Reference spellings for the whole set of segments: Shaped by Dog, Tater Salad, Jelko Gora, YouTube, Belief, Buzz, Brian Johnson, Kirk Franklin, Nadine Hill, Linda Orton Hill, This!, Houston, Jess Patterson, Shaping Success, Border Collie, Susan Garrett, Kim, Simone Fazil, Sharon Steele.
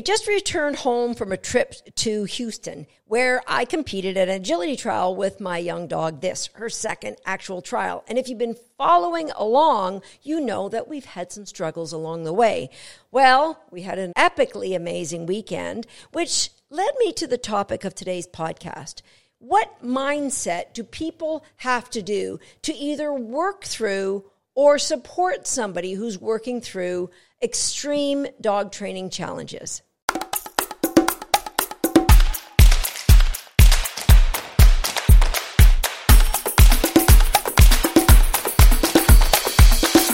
I just returned home from a trip to Houston, where I competed at an agility trial with my young dog, This, her second actual trial. And if you've been following along, you know that we've had some struggles along the way. Well, we had an epically amazing weekend, which led me to the topic of today's podcast. What mindset do people have to do to either work through or support somebody who's working through extreme dog training challenges?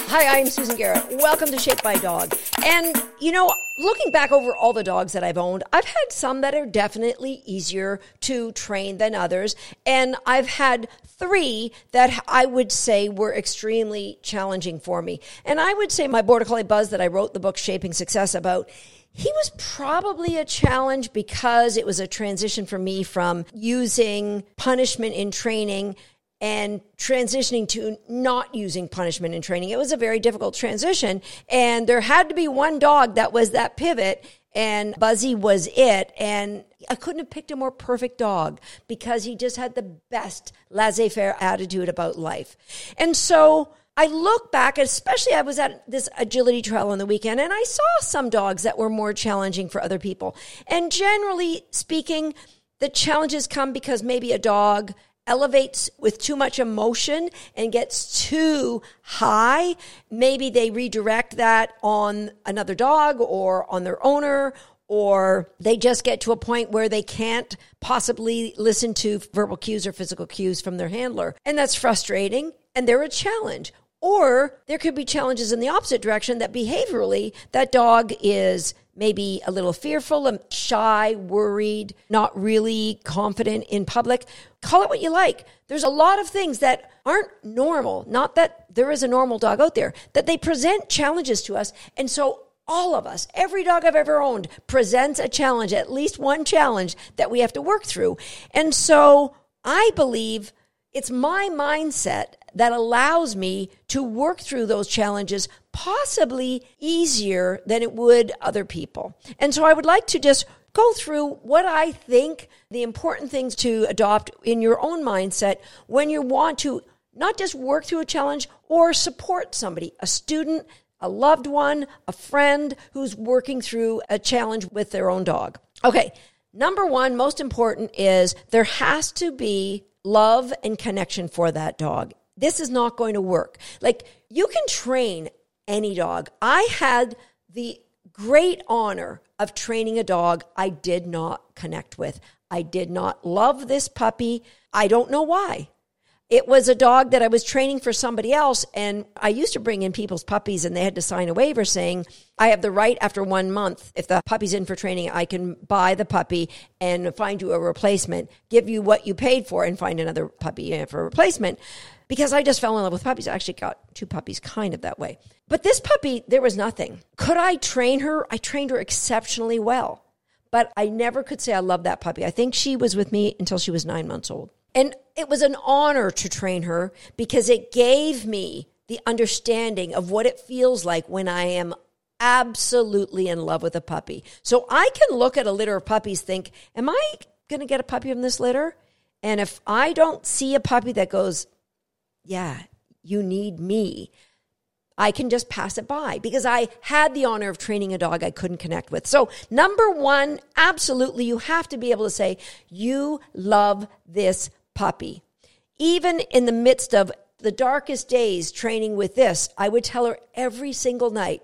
Hi, I'm Susan Garrett. Welcome to Shaped by Dog. And, you know, looking back over all the dogs that I've owned, I've had some that are definitely easier to train than others. And I've had three that I would say were extremely challenging for me. And I would say my Border Collie Buzz that I wrote the book Shaping Success about, he was probably a challenge because it was a transition for me from using punishment in training and transitioning to not using punishment in training. It was a very difficult transition, and there had to be one dog that was that pivot, and Buzzy was it. And I couldn't have picked a more perfect dog because he just had the best laissez-faire attitude about life. And so I look back, especially I was at this agility trial on the weekend, and I saw some dogs that were more challenging for other people. And generally speaking, the challenges come because maybe a dog elevates with too much emotion and gets too high. Maybe they redirect that on another dog or on their owner, or they just get to a point where they can't possibly listen to verbal cues or physical cues from their handler. And that's frustrating, and they're a challenge. Or there could be challenges in the opposite direction, that behaviorally that dog is maybe a little fearful, shy, worried, not really confident in public. Call it what you like. There's a lot of things that aren't normal. Not that there is a normal dog out there, that they present challenges to us. And so all of us, every dog I've ever owned, presents a challenge, at least one challenge that we have to work through. And so I believe it's my mindset that allows me to work through those challenges possibly easier than it would other people. And so I would like to just go through what I think the important things to adopt in your own mindset when you want to not just work through a challenge or support somebody, a student, a loved one, a friend who's working through a challenge with their own dog. Okay, number one, most important is there has to be love and connection for that dog. This is not going to work. Like, you can train any dog. I had the great honor of training a dog I did not connect with. I did not love this puppy. I don't know why. It was a dog that I was training for somebody else, and I used to bring in people's puppies, and they had to sign a waiver saying, I have the right after 1 month, if the puppy's in for training, I can buy the puppy and find you a replacement, give you what you paid for, and find another puppy for a replacement. Because I just fell in love with puppies. I actually got two puppies kind of that way. But this puppy, there was nothing. Could I train her? I trained her exceptionally well. But I never could say I love that puppy. I think she was with me until she was 9 months old. And it was an honor to train her because it gave me the understanding of what it feels like when I am absolutely in love with a puppy. So I can look at a litter of puppies, think, am I going to get a puppy from this litter? And if I don't see a puppy that goes, yeah, you need me, I can just pass it by because I had the honor of training a dog I couldn't connect with. So number one, absolutely, you have to be able to say, you love this puppy. Even in the midst of the darkest days training with This, I would tell her every single night,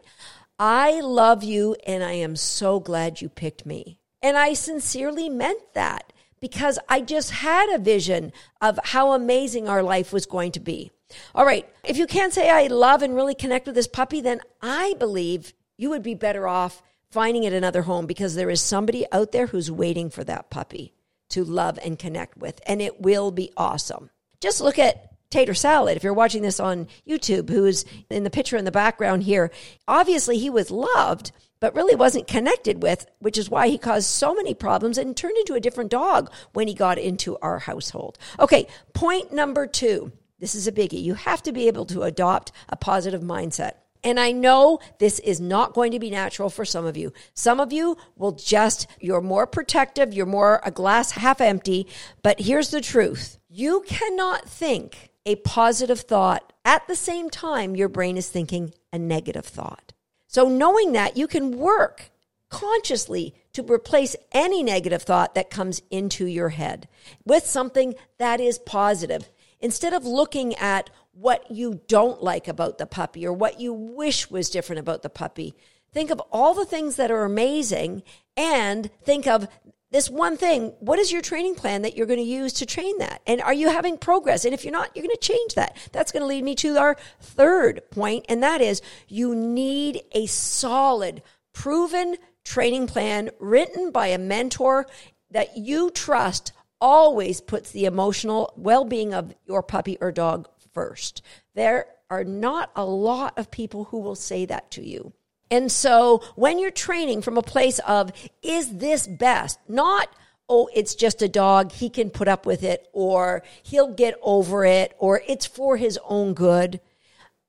I love you and I am so glad you picked me. And I sincerely meant that, because I just had a vision of how amazing our life was going to be. All right, if you can't say I love and really connect with this puppy, then I believe you would be better off finding it another home, because there is somebody out there who's waiting for that puppy to love and connect with, and it will be awesome. Just look at Tater Salad, if you're watching this on YouTube, who is in the picture in the background here. Obviously, he was loved, but really wasn't connected with, which is why he caused so many problems and turned into a different dog when he got into our household. Okay, point number two. This is a biggie. You have to be able to adopt a positive mindset. And I know this is not going to be natural for some of you. Some of you will just, you're more protective, you're more a glass half empty. But here's the truth. You cannot think a positive thought at the same time your brain is thinking a negative thought. So knowing that, you can work consciously to replace any negative thought that comes into your head with something that is positive. Instead of looking at what you don't like about the puppy or what you wish was different about the puppy, think of all the things that are amazing and think of this one thing. What is your training plan that you're going to use to train that? And are you having progress? And if you're not, you're going to change that. That's going to lead me to our third point, and that is you need a solid, proven training plan written by a mentor that you trust always puts the emotional well-being of your puppy or dog first. There are not a lot of people who will say that to you. And so when you're training from a place of, is this best? Not, oh, it's just a dog, he can put up with it, or he'll get over it, or it's for his own good.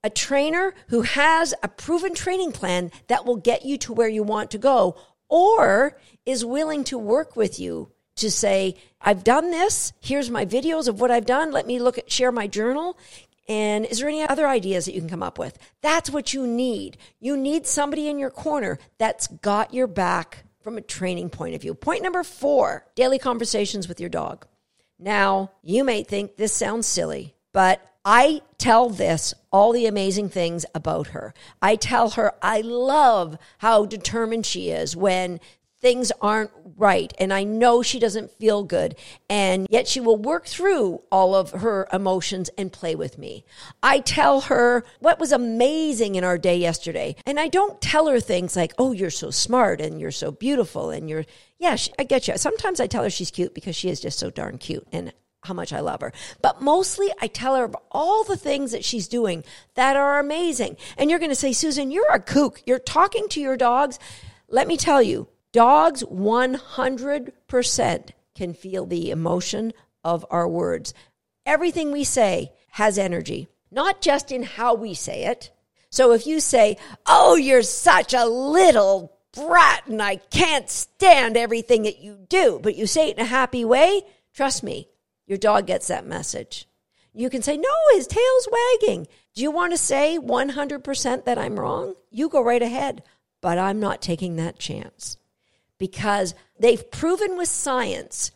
A trainer who has a proven training plan that will get you to where you want to go, or is willing to work with you to say, I've done this, here's my videos of what I've done, let me look at, share my journal, and is there any other ideas that you can come up with? That's what you need. You need somebody in your corner that's got your back from a training point of view. Point number 4, daily conversations with your dog. Now, you may think this sounds silly, but I tell this all the amazing things about her. I tell her I love how determined she is when things aren't right, and I know she doesn't feel good, and yet she will work through all of her emotions and play with me. I tell her what was amazing in our day yesterday, and I don't tell her things like, oh, you're so smart, and you're so beautiful, and you're, yeah, I get you. Sometimes I tell her she's cute because she is just so darn cute, and how much I love her. But mostly I tell her of all the things that she's doing that are amazing. And you're going to say, Susan, you're a kook. You're talking to your dogs. Let me tell you, dogs 100% can feel the emotion of our words. Everything we say has energy, not just in how we say it. So if you say, oh, you're such a little brat and I can't stand everything that you do, but you say it in a happy way, trust me, your dog gets that message. You can say, no, his tail's wagging. Do you want to say 100% that I'm wrong? You go right ahead, but I'm not taking that chance, because they've proven with science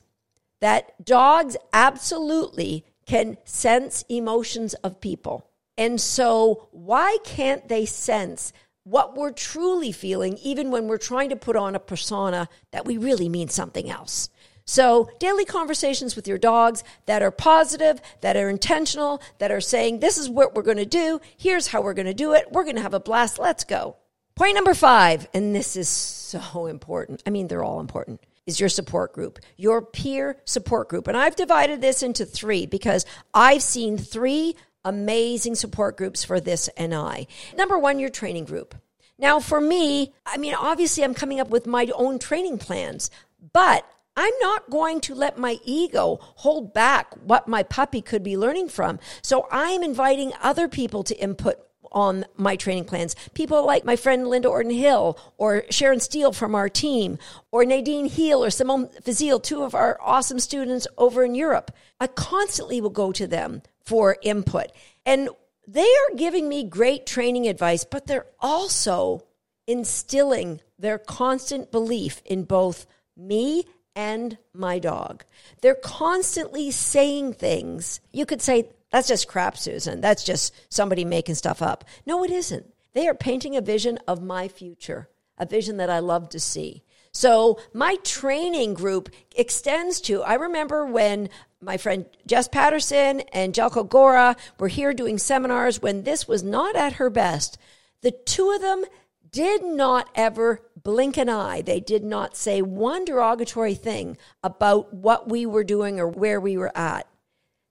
that dogs absolutely can sense emotions of people. And so why can't they sense what we're truly feeling, even when we're trying to put on a persona that we really mean something else? So daily conversations with your dogs that are positive, that are intentional, that are saying, this is what we're going to do. Here's how we're going to do it. We're going to have a blast. Let's go. Point number 5, and this is so important. I mean, they're all important, is your support group, your peer support group. And I've divided this into 3 because I've seen 3 amazing support groups for this and I. Number 1, your training group. Now for me, I mean, obviously I'm coming up with my own training plans, but I'm not going to let my ego hold back what my puppy could be learning from. So I'm inviting other people to input on my training plans. People like my friend Linda Orton Hill or Sharon Steele from our team or Nadine Hill or Simone Fazil, 2 of our awesome students over in Europe. I constantly will go to them for input. And they are giving me great training advice, but they're also instilling their constant belief in both me and my dog. They're constantly saying things. You could say, that's just crap, Susan. That's just somebody making stuff up. No, it isn't. They are painting a vision of my future, a vision that I love to see. So my training group extends to, I remember when my friend Jess Patterson and Jelko Gora were here doing seminars when this was not at her best. The 2 of them did not ever blink an eye. They did not say one derogatory thing about what we were doing or where we were at.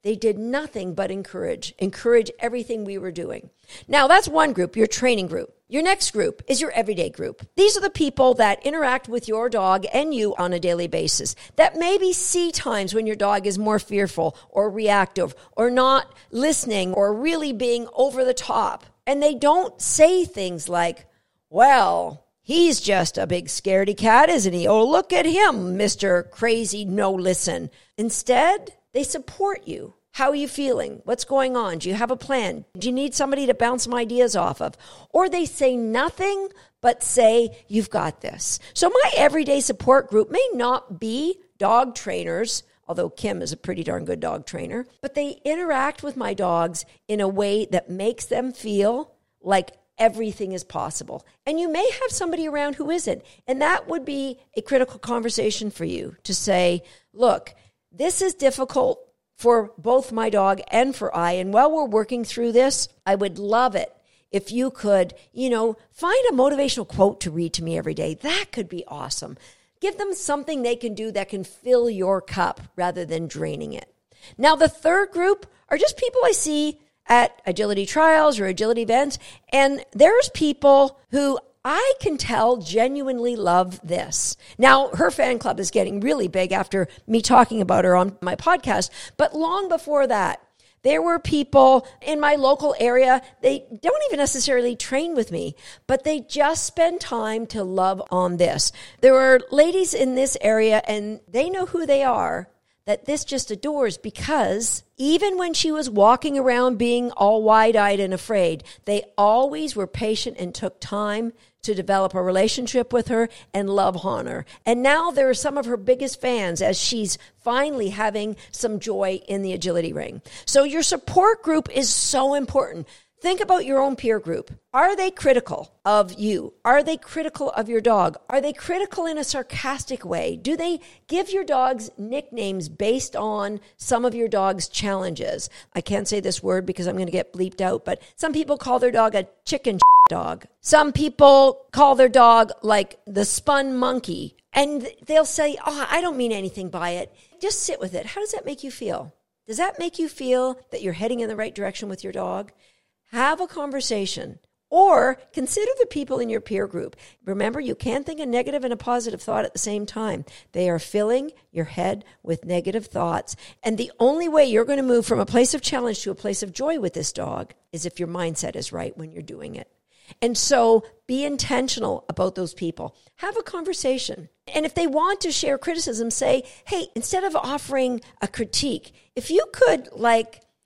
They did nothing but encourage everything we were doing. Now, that's one group, your training group. Your next group is your everyday group. These are the people that interact with your dog and you on a daily basis, that maybe see times when your dog is more fearful or reactive or not listening or really being over the top. And they don't say things like, well, he's just a big scaredy cat, isn't he? Oh, look at him, Mr. Crazy No Listen. Instead, they support you. How are you feeling? What's going on? Do you have a plan? Do you need somebody to bounce some ideas off of? Or they say nothing but say, you've got this. So my everyday support group may not be dog trainers, although Kim is a pretty darn good dog trainer, but they interact with my dogs in a way that makes them feel like everything is possible. And you may have somebody around who isn't. And that would be a critical conversation for you to say, look, this is difficult for both my dog and for I. And while we're working through this, I would love it if you could, find a motivational quote to read to me every day. That could be awesome. Give them something they can do that can fill your cup rather than draining it. Now, the third group are just people I see at agility trials or agility events. And there's people who I can tell genuinely love this. Now, her fan club is getting really big after me talking about her on my podcast. But long before that, there were people in my local area. They don't even necessarily train with me, but they just spend time to love on this. There are ladies in this area, and they know who they are, that this just adores, because even when she was walking around being all wide-eyed and afraid, they always were patient and took time to develop a relationship with her and love on her. And now there are some of her biggest fans as she's finally having some joy in the agility ring. So your support group is so important. Think about your own peer group. Are they critical of you? Are they critical of your dog? Are they critical in a sarcastic way? Do they give your dogs nicknames based on some of your dog's challenges? I can't say this word because I'm going to get bleeped out, but some people call their dog a chicken dog. Some people call their dog like the spun monkey, and they'll say, oh, I don't mean anything by it. Just sit with it. How does that make you feel? Does that make you feel that you're heading in the right direction with your dog? Have a conversation, or consider the people in your peer group. Remember, you can't think a negative and a positive thought at the same time. They are filling your head with negative thoughts. And the only way you're going to move from a place of challenge to a place of joy with this dog is if your mindset is right when you're doing it. And so be intentional about those people. Have a conversation. And if they want to share criticism, say, hey, instead of offering a critique, if you could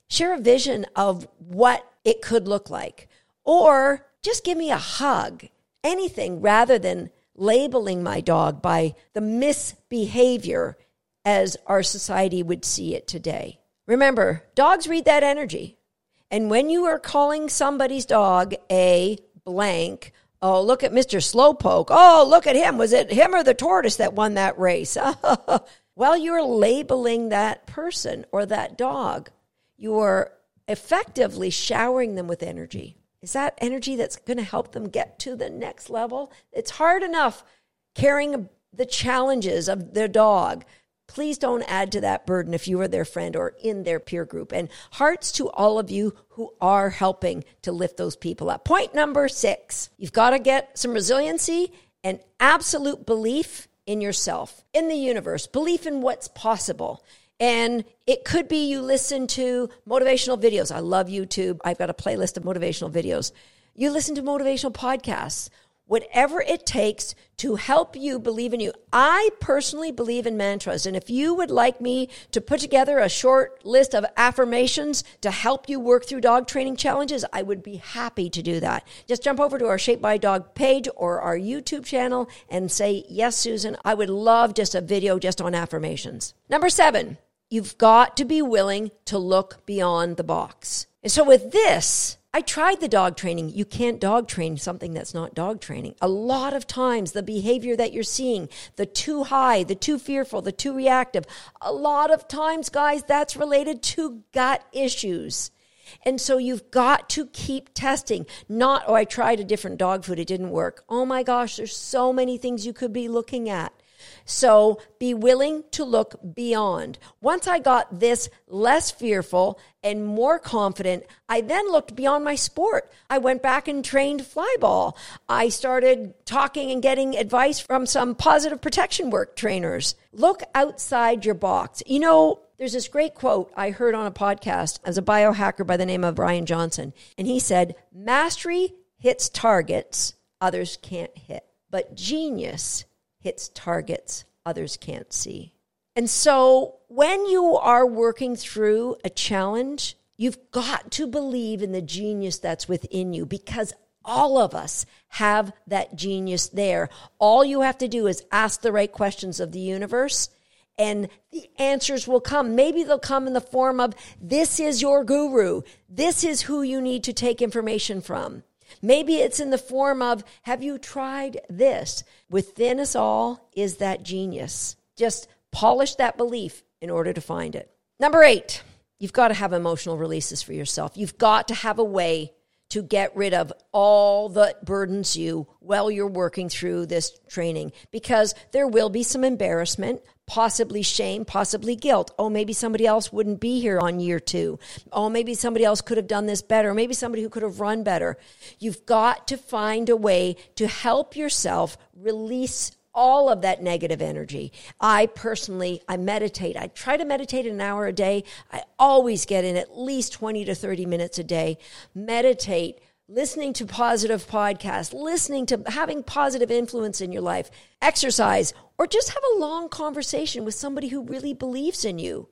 share a vision of what it could look like, or just give me a hug, anything rather than labeling my dog by the misbehavior as our society would see it today. Remember, dogs read that energy. And when you are calling somebody's dog a blank, oh, look at Mr. Slowpoke. Oh, look at him. Was it him or the tortoise that won that race? Well, you're labeling that person or that dog. You're effectively showering them with energy. Is that energy that's going to help them get to the next level? It's hard enough carrying the challenges of their dog. Please don't add to that burden if you are their friend or in their peer group. And hearts to all of you who are helping to lift those people up. Point number 6, you've got to get some resiliency and absolute belief in yourself, in the universe, belief in what's possible. And it could be you listen to motivational videos. I love YouTube. I've got a playlist of motivational videos. You listen to motivational podcasts. Whatever it takes to help you believe in you. I personally believe in mantras. And if you would like me to put together a short list of affirmations to help you work through dog training challenges, I would be happy to do that. Just jump over to our Shaped by Dog page or our YouTube channel and say, yes, Susan, I would love just a video just on affirmations. Number 7, you've got to be willing to look beyond the box. And so with this, I tried the dog training. You can't dog train something that's not dog training. A lot of times, the behavior that you're seeing, the too high, the too fearful, the too reactive, a lot of times, guys, that's related to gut issues. And so you've got to keep testing. Not, oh, I tried a different dog food, it didn't work. Oh my gosh, there's so many things you could be looking at. So be willing to look beyond. Once I got this less fearful and more confident, I then looked beyond my sport. I went back and trained fly ball. I started talking and getting advice from some positive protection work trainers. Look outside your box. You know, there's this great quote I heard on a podcast as a biohacker by the name of Brian Johnson. And he said, mastery hits targets others can't hit, but genius hits targets others can't see. And so when you are working through a challenge, you've got to believe in the genius that's within you, because all of us have that genius there. All you have to do is ask the right questions of the universe, and the answers will come. Maybe they'll come in the form of, this is your guru. This is who you need to take information from. Maybe it's in the form of, have you tried this? Within us all is that genius. Just polish that belief in order to find it. Number 8, you've got to have emotional releases for yourself. You've got to have a way to get rid of all that burdens you while you're working through this training, because there will be some embarrassment, possibly shame, possibly guilt. Oh, maybe somebody else wouldn't be here on year 2. Oh, maybe somebody else could have done this better. Maybe somebody who could have run better. You've got to find a way to help yourself release all of that negative energy. I personally, I meditate. I try to meditate an hour a day. I always get in at least 20 to 30 minutes a day. Meditate, listening to positive podcasts, listening to having positive influence in your life, exercise, or just have a long conversation with somebody who really believes in you.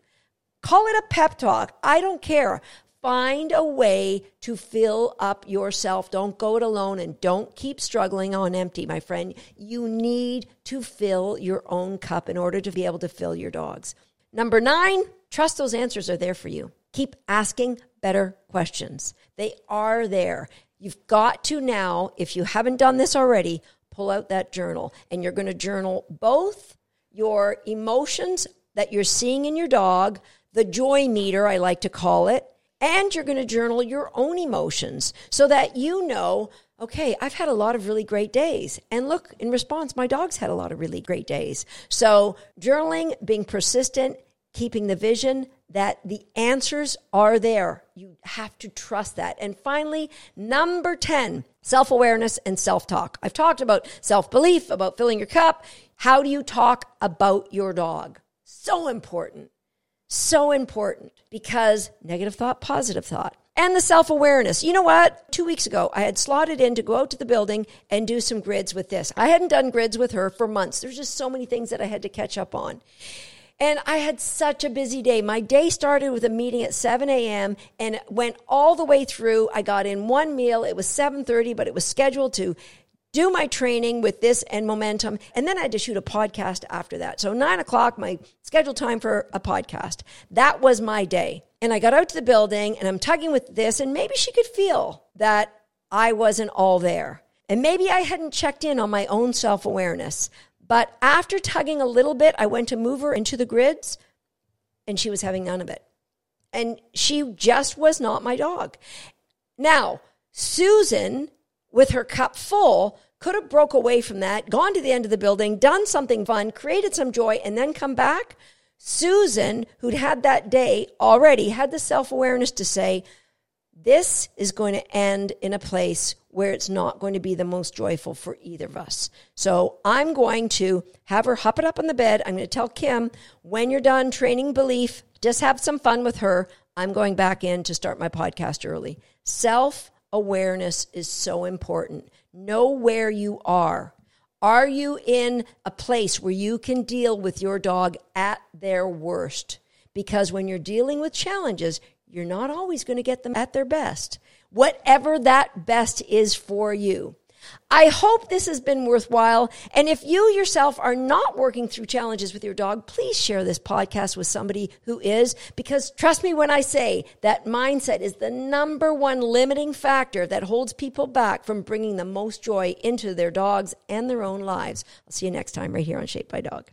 Call it a pep talk. I don't care. Find a way to fill up yourself. Don't go it alone, and don't keep struggling on empty, my friend. You need to fill your own cup in order to be able to fill your dog's. Number 9, trust those answers are there for you. Keep asking better questions. They are there. You've got to now, if you haven't done this already, pull out that journal, and you're going to journal both your emotions that you're seeing in your dog, the joy meter, I like to call it, and you're going to journal your own emotions so that you know, okay, I've had a lot of really great days. And look, in response, my dog's had a lot of really great days. So journaling, being persistent, keeping the vision that the answers are there. You have to trust that. And finally, number 10, self-awareness and self-talk. I've talked about self-belief, about filling your cup. How do you talk about your dog? So important. So important, because negative thought, positive thought, and the self-awareness. You know what? 2 weeks ago, I had slotted in to go out to the building and do some grids with this. I hadn't done grids with her for months. There's just so many things that I had to catch up on. And I had such a busy day. My day started with a meeting at 7 a.m. and it went all the way through. I got in one meal. It was 7:30, but it was scheduled to do my training with this and momentum. And then I had to shoot a podcast after that. So 9 o'clock, my scheduled time for a podcast. That was my day. And I got out to the building and I'm tugging with this, and maybe she could feel that I wasn't all there. And maybe I hadn't checked in on my own self-awareness. But after tugging a little bit, I went to move her into the grids, and she was having none of it. And she just was not my dog. Now, Susan, with her cup full, could have broke away from that, gone to the end of the building, done something fun, created some joy, and then come back. Susan, who'd had that day already, had the self-awareness to say, this is going to end in a place where it's not going to be the most joyful for either of us. So I'm going to have her hop it up on the bed. I'm going to tell Kim, when you're done training Belief, just have some fun with her. I'm going back in to start my podcast early. Self-awareness is so important. Know where you are. Are you in a place where you can deal with your dog at their worst? Because when you're dealing with challenges, you're not always going to get them at their best, whatever that best is for you. I hope this has been worthwhile. And if you yourself are not working through challenges with your dog, please share this podcast with somebody who is, because trust me when I say that mindset is the number one limiting factor that holds people back from bringing the most joy into their dogs and their own lives. I'll see you next time right here on Shaped by Dog.